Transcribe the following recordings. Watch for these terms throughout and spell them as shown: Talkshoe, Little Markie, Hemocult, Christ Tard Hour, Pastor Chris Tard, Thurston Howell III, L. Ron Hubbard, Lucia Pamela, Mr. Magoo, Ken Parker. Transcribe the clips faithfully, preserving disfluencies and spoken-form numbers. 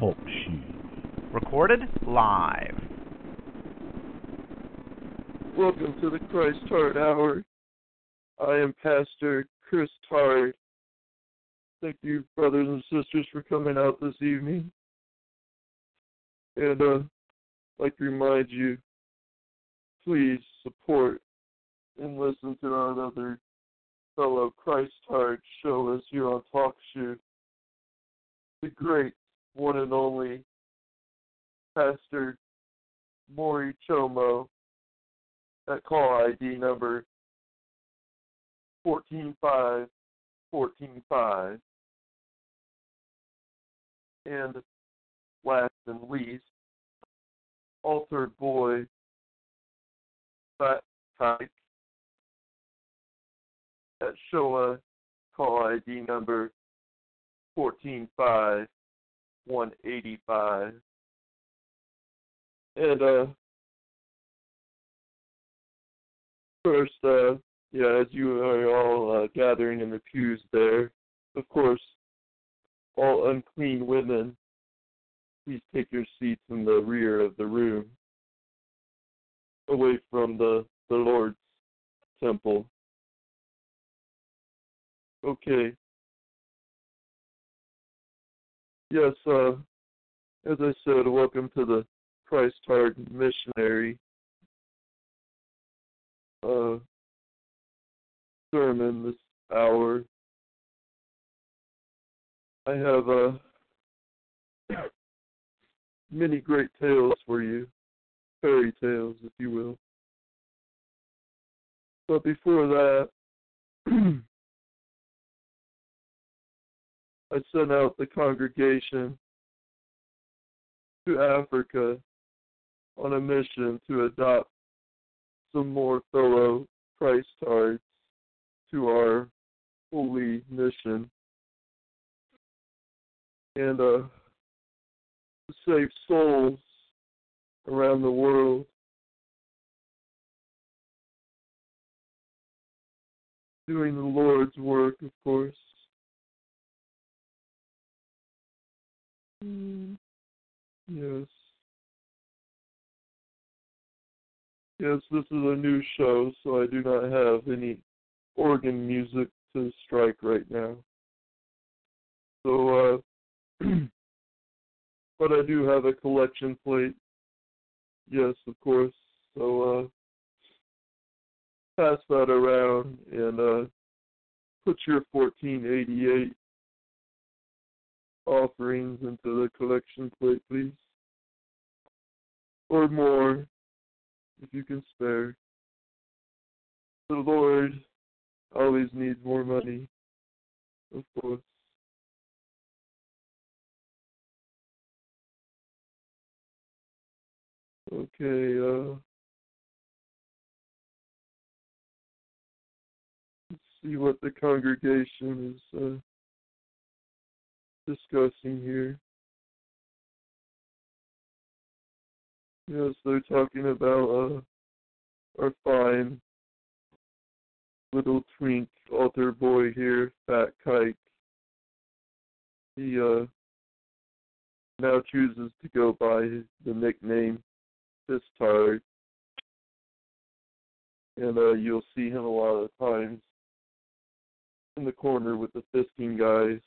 Talkshoe. Recorded live. Welcome to the Christ Tard Hour. I am Pastor Chris Tard. Thank you, brothers and sisters, for coming out this evening. And uh, I'd like to remind you, please support and listen to our other fellow Christ Tard shows here on Talkshoe. The great one and only Pastor Maury Chomo at call I D number fourteen five fourteen five. And last and least, Altered Boy, Fat Type, at Showa, call I D number fourteen five one eighty-five. And, uh, first, uh, yeah, as you are all uh, gathering in the pews there, of course, all unclean women, please take your seats in the rear of the room, away from the, the Lord's temple. Okay. Yes, uh, as I said, welcome to the Christ Tard Missionary uh, sermon this hour. I have uh, many great tales for you, fairy tales, if you will. But before that, I sent out the congregation to Africa on a mission to adopt some more fellow Christ Tards to our holy mission. And uh, to save souls around the world. Doing the Lord's work, of course. Mm. Yes. Yes, this is a new show, so I do not have any organ music to strike right now. So, uh, but I do have a collection plate. Yes, of course. So, uh, pass that around and, uh, put your fourteen eighty-eight offerings into the collection plate, please. Or more, if you can spare. The Lord always needs more money, of course. Okay, uh, let's see what the congregation is uh, discussing here. Yes, they're talking about uh, our fine little twink altar boy here, Fat Kike. He uh, now chooses to go by his, the nickname Fist Tard, and uh, you'll see him a lot of times in the corner with the fisting guys.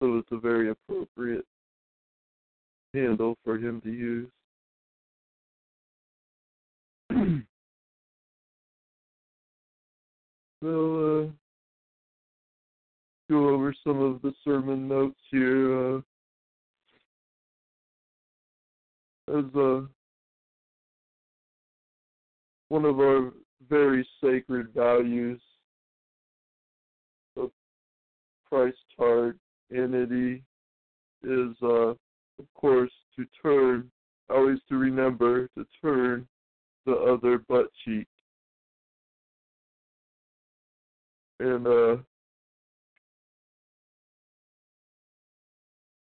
So it's a very appropriate handle for him to use. We'll uh, go over some of the sermon notes here. Uh, as uh, one of our very sacred values Christ Tard entity is, uh, of course, to turn, always to remember to turn the other butt cheek. And, uh,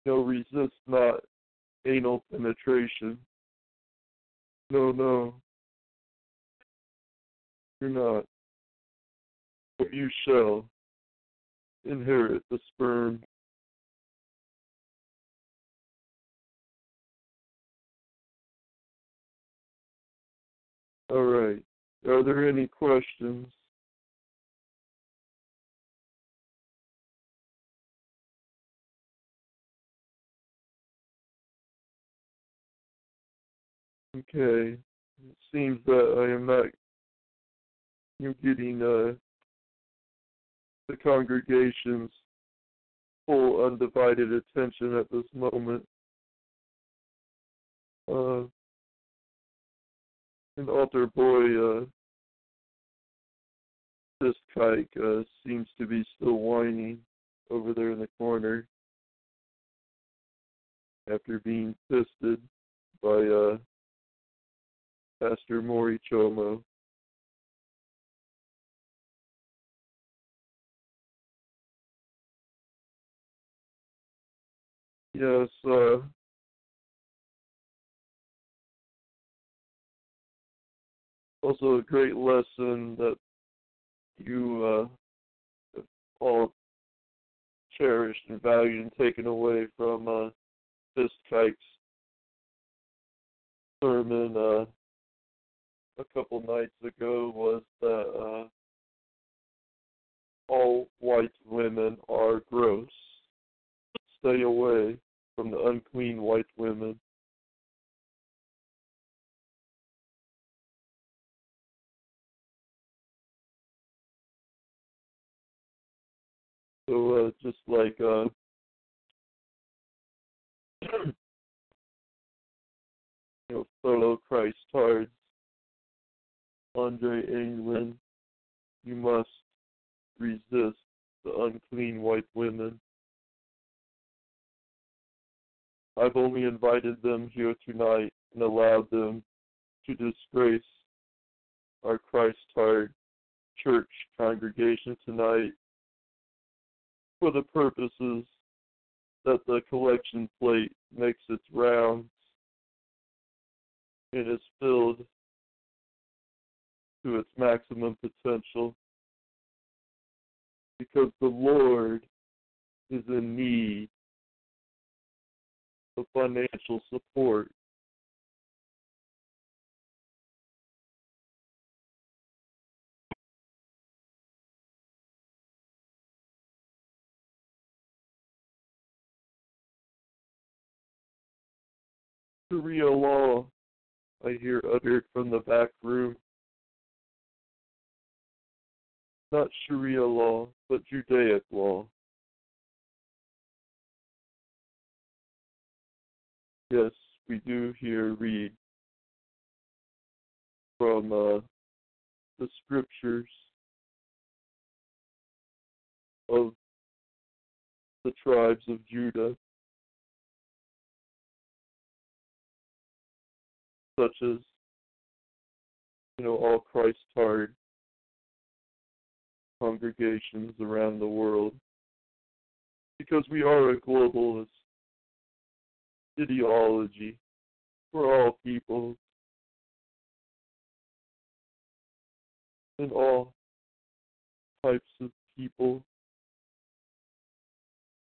no, resist not anal penetration. No, no. Do not. But you shall inherit the sperm. All right. Are there any questions? Okay. It seems that I am not you're getting uh, the congregation's full undivided attention at this moment. Uh, an altar boy, uh, this kike, uh, seems to be still whining over there in the corner after being fisted by uh, Pastor Mori Chomo. Yes, uh, also a great lesson that you uh, all cherished and valued and taken away from uh, this type's sermon uh, a couple nights ago was that uh, all white women are gross. Stay away from the unclean white women. So uh, just like uh, you know, fellow Christ Tards, Andre England, you must resist the unclean white women. I've only invited them here tonight and allowed them to disgrace our Christ Tard church congregation tonight for the purposes that the collection plate makes its rounds and is filled to its maximum potential, because the Lord is in need of financial support. Sharia law, I hear uttered from the back room. Not Sharia law, but Judaic law. Yes, we do here read from uh, the scriptures of the tribes of Judah, such as, you know, all Christ Tard congregations around the world, because we are a globalist ideology for all people and all types of people,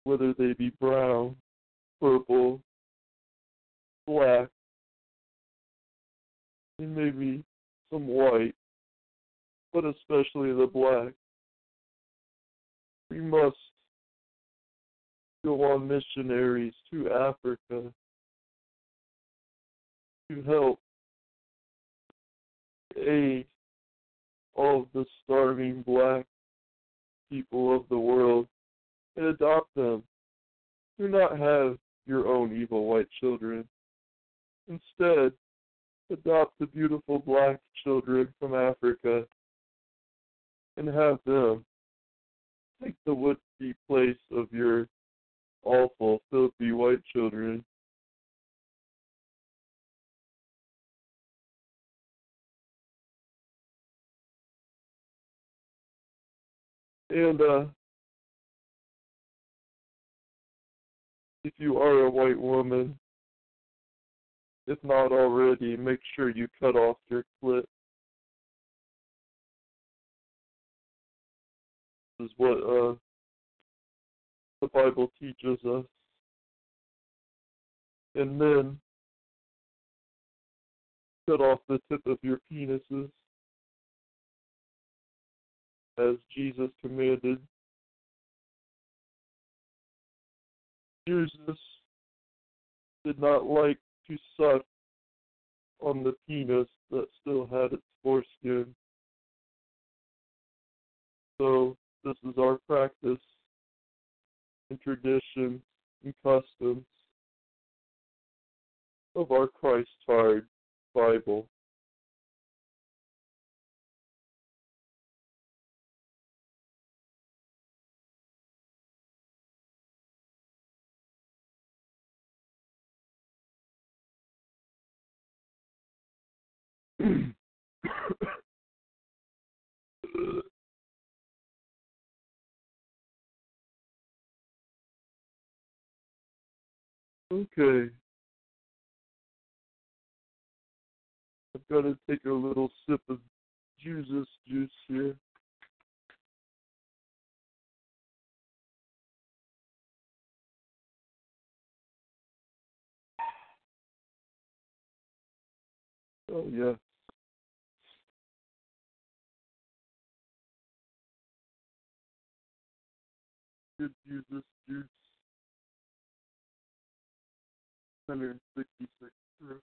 whether they be brown, purple, black, and maybe some white, but especially the black. We must go on missionaries to Africa to help aid all of the starving black people of the world and adopt them. Do not have your own evil white children. Instead, adopt the beautiful black children from Africa and have them take the wood the place of your awful, filthy white children. And uh, if you are a white woman, if not already, make sure you cut off your clit. This is what uh, the Bible teaches us. And men, cut off the tip of your penises, as Jesus commanded. Jesus did not like to suck on the penis that still had its foreskin. So this is our practice and tradition and customs of our Christ Tard Bible. Okay. I've got to take a little sip of Jesus juice here. Oh, yeah. Good Jesus juice. one hundred sixty-six proof.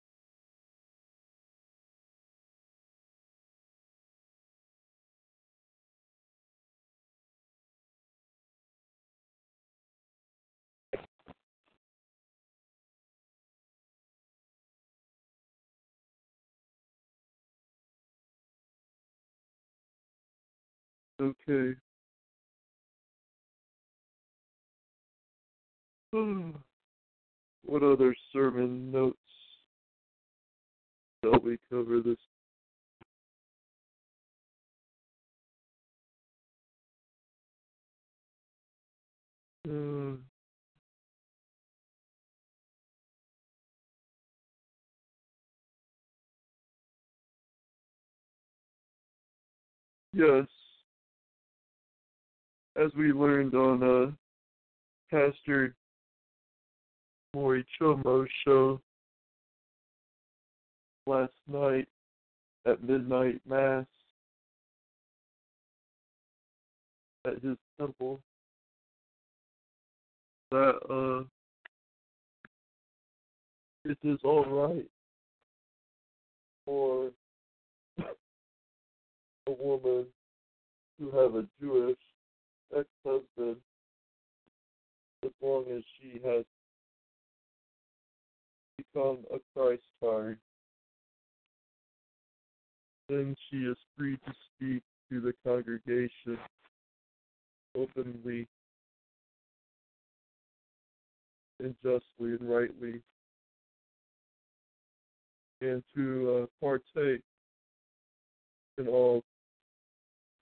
Okay. What other sermon notes shall we cover this? Uh, yes, as we learned on uh, Pastor Mori Chomo's show last night at midnight mass at his temple, that uh, it is all right for a woman to have a Jewish ex-husband as long as she has become a Christ Tard. Then she is free to speak to the congregation openly and justly and rightly, and to uh, partake in all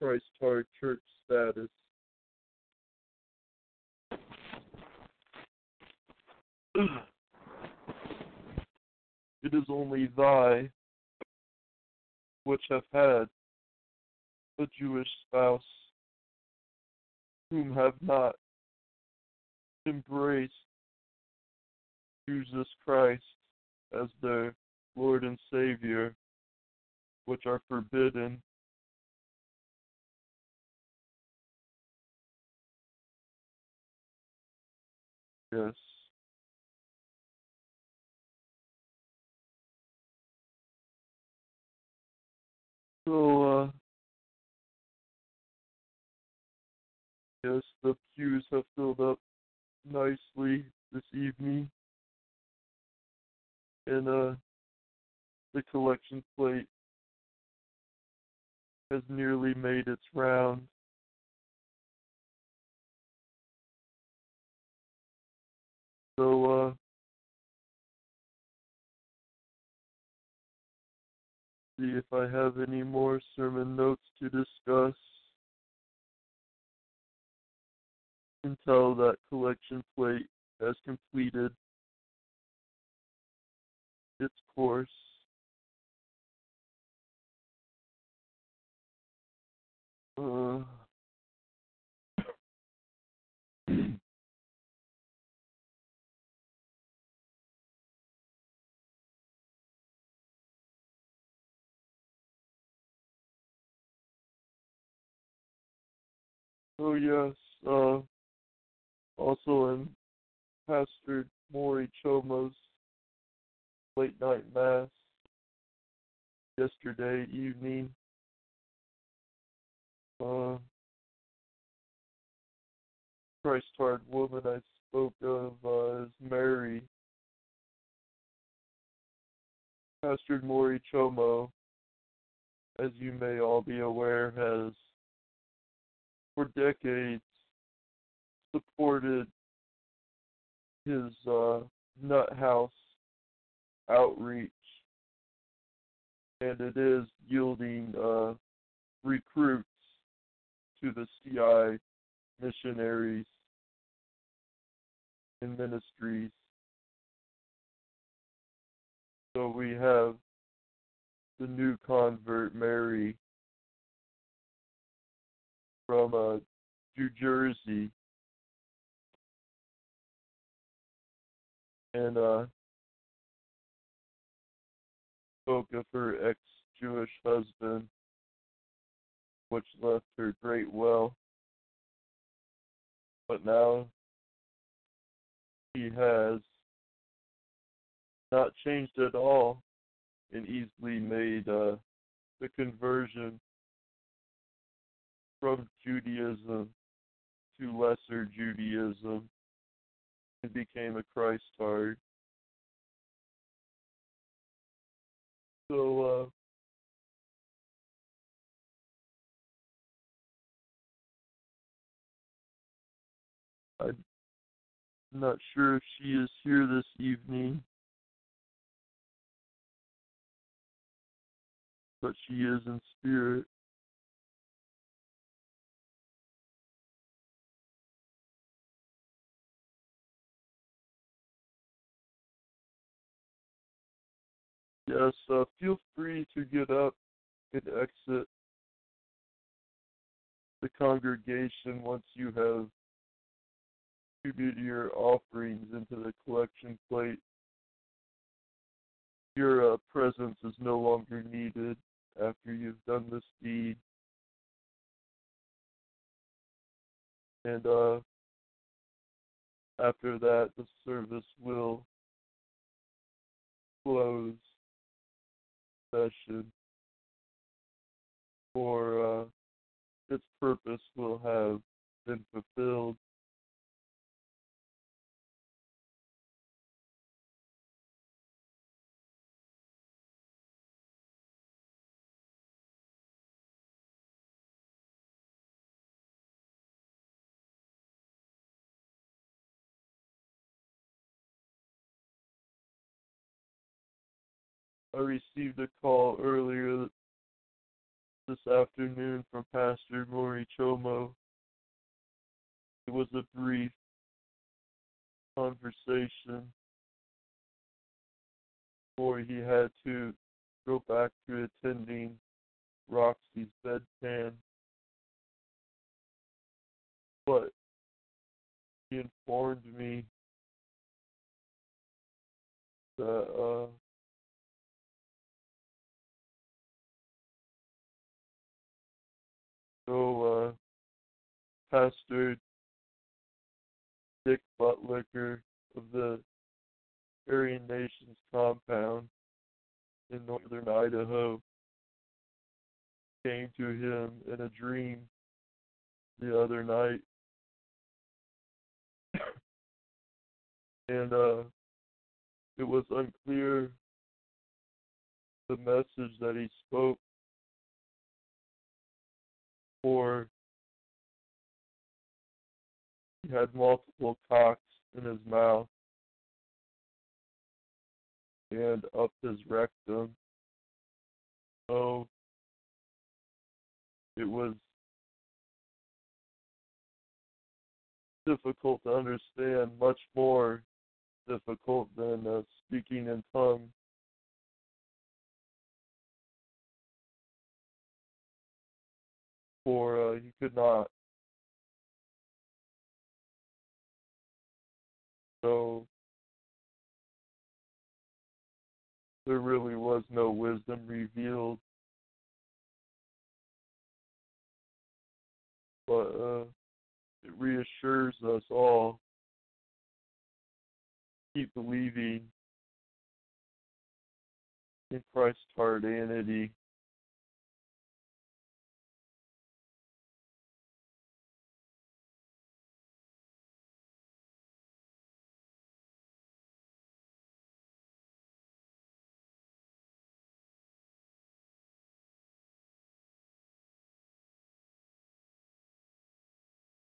Christ Tard church status. It is only thy which have had a Jewish spouse, whom have not embraced Jesus Christ as their Lord and Savior, which are forbidden. Yes. So, uh, yes, the pews have filled up nicely this evening, and uh, the collection plate has nearly made its round. see if I have any more sermon notes to discuss. Until that collection plate has completed its course. Uh, oh, yes. Uh, also in Pastor Maury Choma's late night mass yesterday evening. Uh, Christ Tard woman I spoke of uh, is Mary. Pastor Maury Choma, as you may all be aware, has for decades supported his uh, nut house outreach, and it is yielding uh, recruits to the C I missionaries and ministries. So we have the new convert Mary from uh, New Jersey, and uh, spoke of her ex-Jewish husband, which left her great wealth, but now he has not changed at all and easily made uh, the conversion from Judaism to lesser Judaism and became a Christ Tard. So, uh, I'm not sure if she is here this evening, but she is in spirit. Yes, uh, feel free to get up and exit the congregation once you have contributed your offerings into the collection plate. Your uh, presence is no longer needed after you've done this deed. And uh, after that, the service will close session, for uh, its purpose will have been fulfilled. I received a call earlier this afternoon from Pastor Maury Choma. It was a brief conversation before he had to go back to attending Roxy's bedpan. But he informed me that, uh, So, uh, Pastor Dick Buttlicker of the Aryan Nations compound in northern Idaho came to him in a dream the other night. And uh, it was unclear the message that he spoke, for he had multiple cocks in his mouth and up his rectum, So it was difficult to understand, much more difficult than uh, speaking in tongues. For uh, he could not. So there really was no wisdom revealed. But uh, it reassures us all. Keep believing in Christ's tardanity.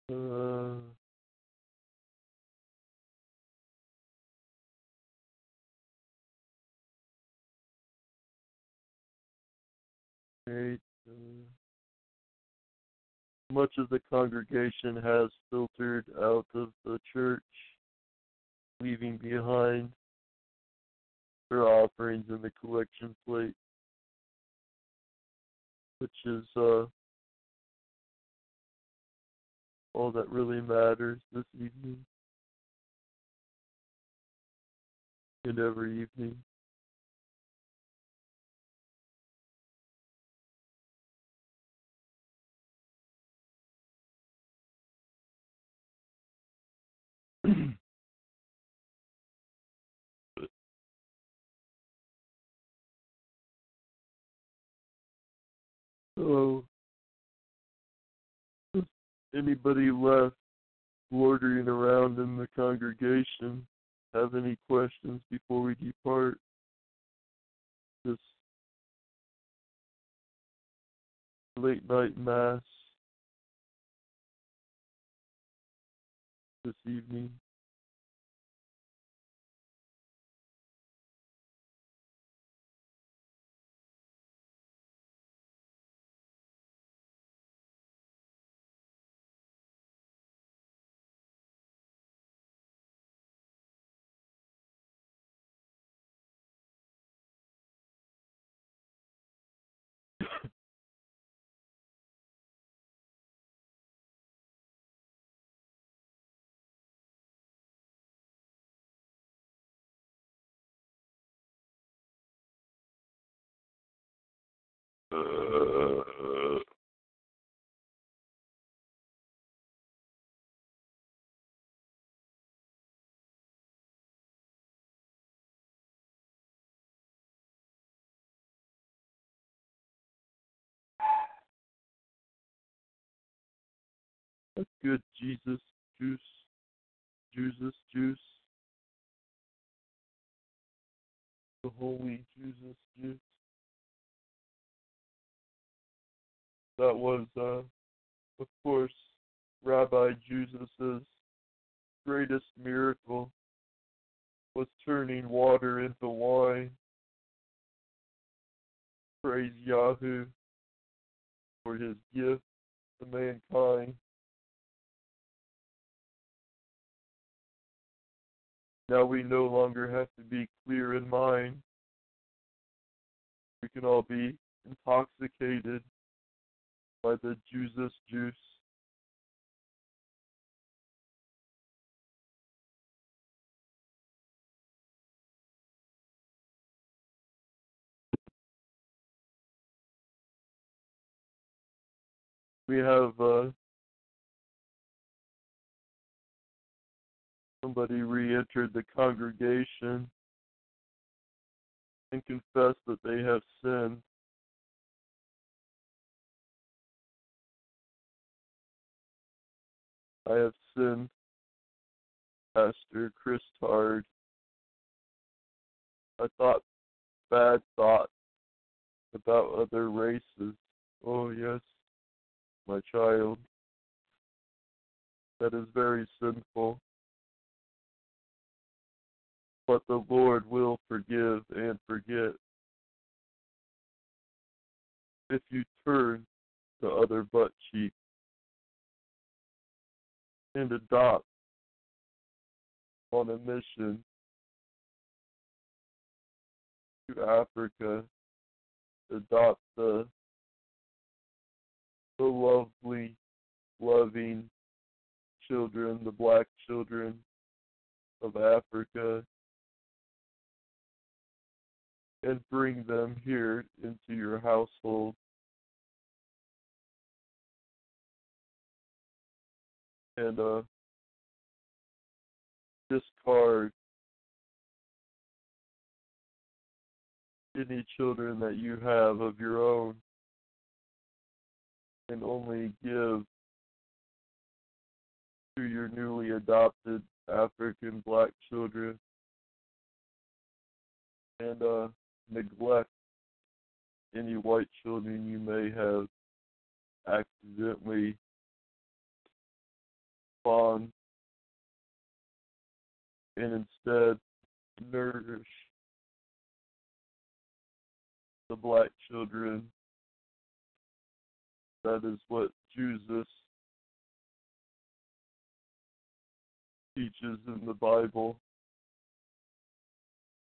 Uh, great. Uh, much of the congregation has filtered out of the church, leaving behind their offerings in the collection plate, which is uh, all that really matters this evening and every evening. So, anybody left loitering around in the congregation have any questions before we depart? This late night mass this evening. That's good, Jesus juice, Jesus juice, the holy Jesus juice. That was, uh, of course, Rabbi Jesus' greatest miracle, was turning water into wine. Praise Yahoo for his gift to mankind. Now we no longer have to be clear in mind. We can all be intoxicated by the Jesus juice. We have uh, somebody re-entered the congregation and confessed that they have sinned. I have sinned, Pastor Chris Tard. I thought bad thoughts about other races. Oh, yes, my child. That is very sinful. But the Lord will forgive and forget. if you turn the other butt cheek. In the dock on a mission to Africa, adopt the, the lovely, loving children, the black children of Africa, and bring them here into your household. And uh, discard any children that you have of your own, and only give to your newly adopted African black children, and uh, neglect any white children you may have accidentally bond, and instead nourish the black children. That is what Jesus teaches in the Bible.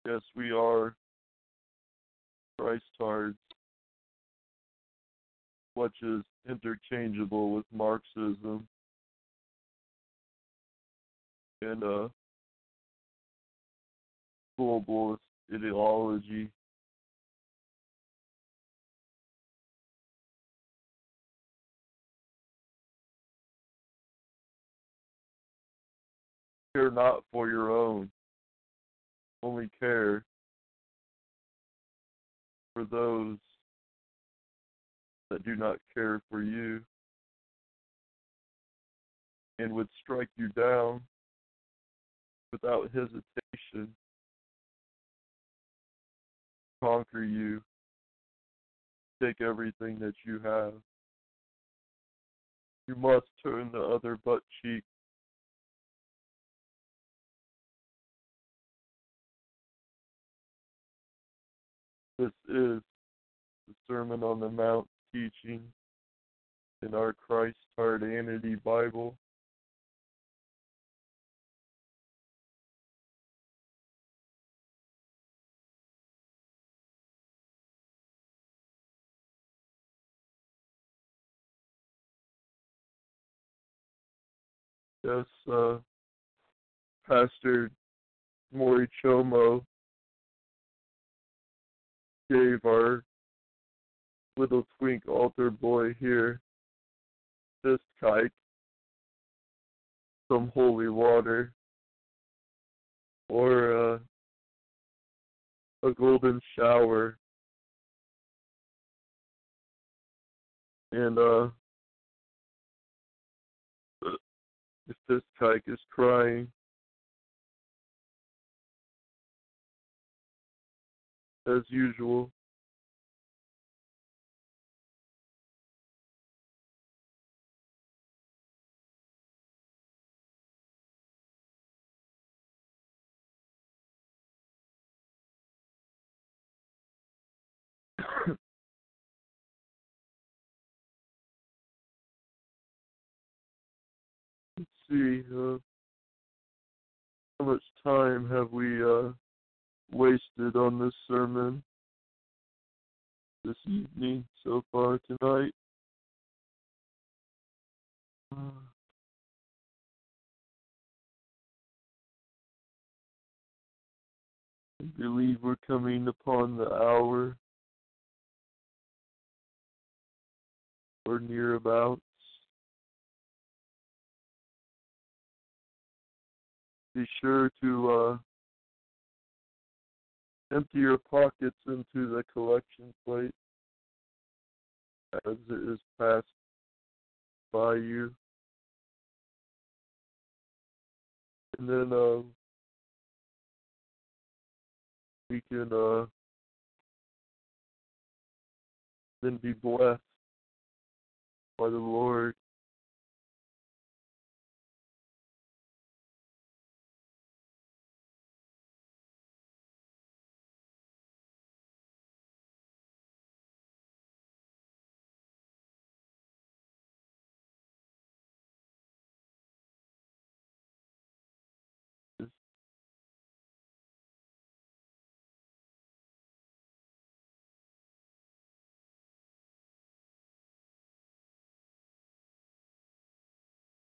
Yes, we are Christ Tard, which is interchangeable with Marxism. And uh, globalist ideology. Care not for your own, only care for those that do not care for you and would strike you down without hesitation, conquer you, take everything that you have. You must turn the other butt cheek. This is the Sermon on the Mount teaching in our Christ Tardanity Bible. Yes, uh, Pastor Mori Chomo gave our little twink altar boy here, this kike, some holy water, or uh, a golden shower, and uh, if this kike is crying, as usual, let's see, uh, how much time have we, uh, wasted on this sermon this evening so far tonight. I believe we're coming upon the hour or nearabouts. Be sure to, uh, empty your pockets into the collection plate as it is passed by you. And then uh, we can uh, then be blessed by the Lord.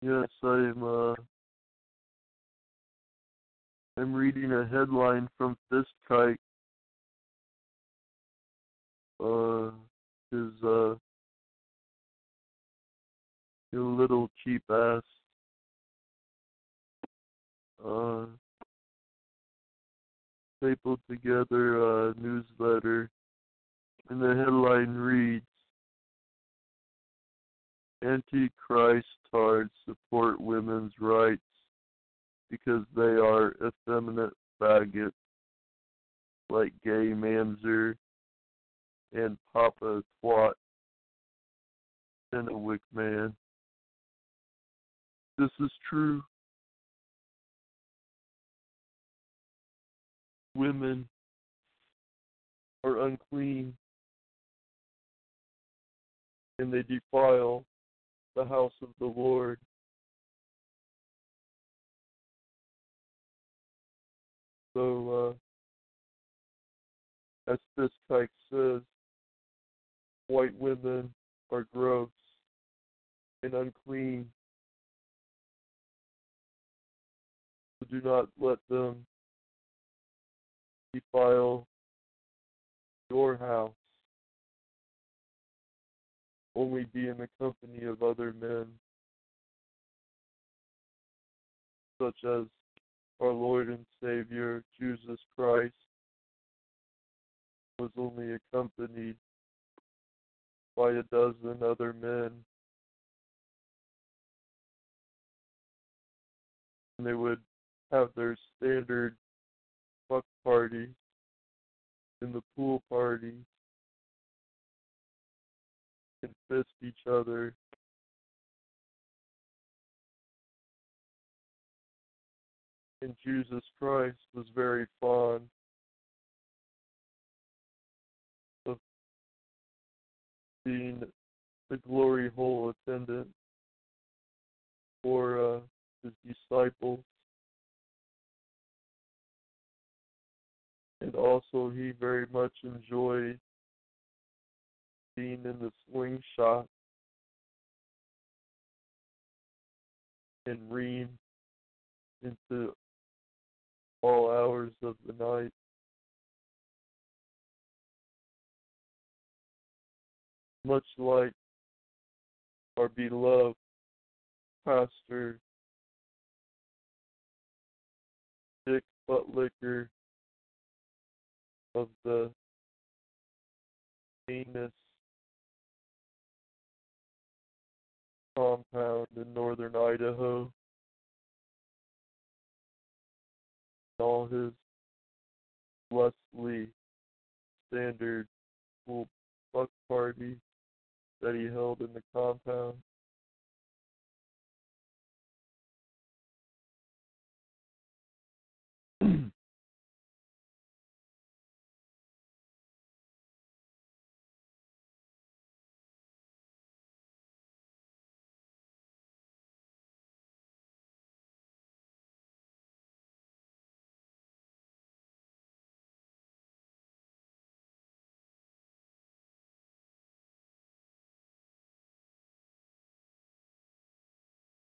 Yes, I'm. Uh, I'm reading a headline from Fistkick. Uh, his uh, your little cheap ass. Uh, stapled together uh, newsletter, and the headline reads: Anti-Christ Tard support women's rights because they are effeminate faggots like gay Mamzer and Papa Twat and a wick man. This is true. Women are unclean and they defile the house of the Lord. So, uh, as this type says, white women are gross and unclean. So do not let them defile your house. Only be in the company of other men, such as our Lord and Savior, Jesus Christ, was only accompanied by a dozen other men, and they would have their standard fuck party and the pool party, and fist each other. And Jesus Christ was very fond of being the glory hole attendant for uh, his disciples. And also he very much enjoyed in the slingshot and ream into all hours of the night. Much like our beloved Pastor Dick Buttlicker of the Anus compound in northern Idaho, and all his Leslie standard pool fuck party that he held in the compound.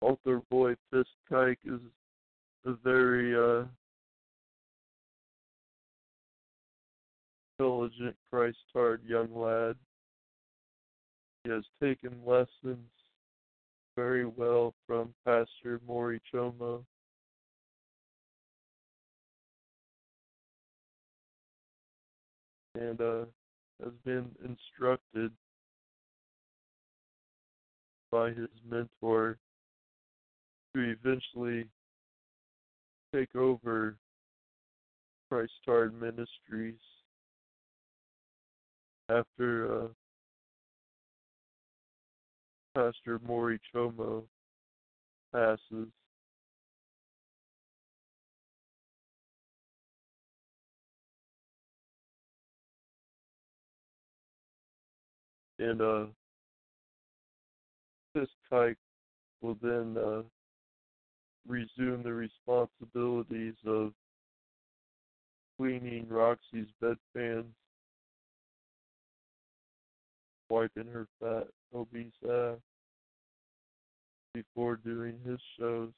Altar boy Fistkick is a very uh, intelligent, Christ Tard young lad. He has taken lessons very well from Pastor Maury Chomo. And uh, has been instructed by his mentor to eventually take over Christ Tard Ministries after uh, Pastor Maury Chomo passes. And uh, this type will then uh, resume the responsibilities of cleaning Roxy's bedpans, wiping her fat, obese ass, before doing his shows.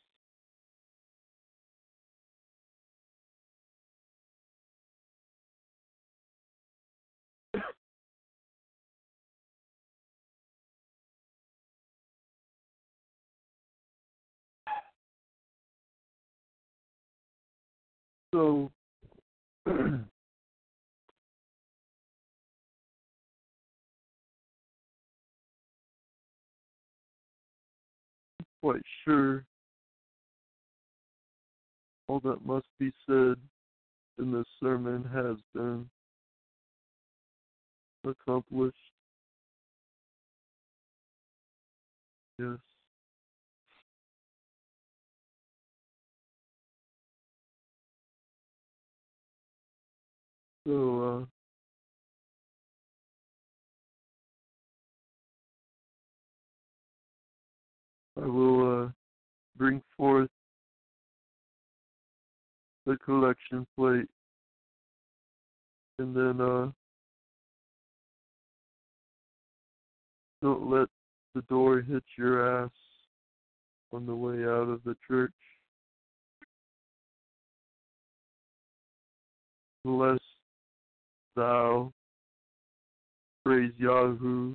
So, quite sure all that must be said in this sermon has been accomplished. Yes. So, uh, I will uh, bring forth the collection plate, and then uh, don't let the door hit your ass on the way out of the church. Unless thou praise Yahoo.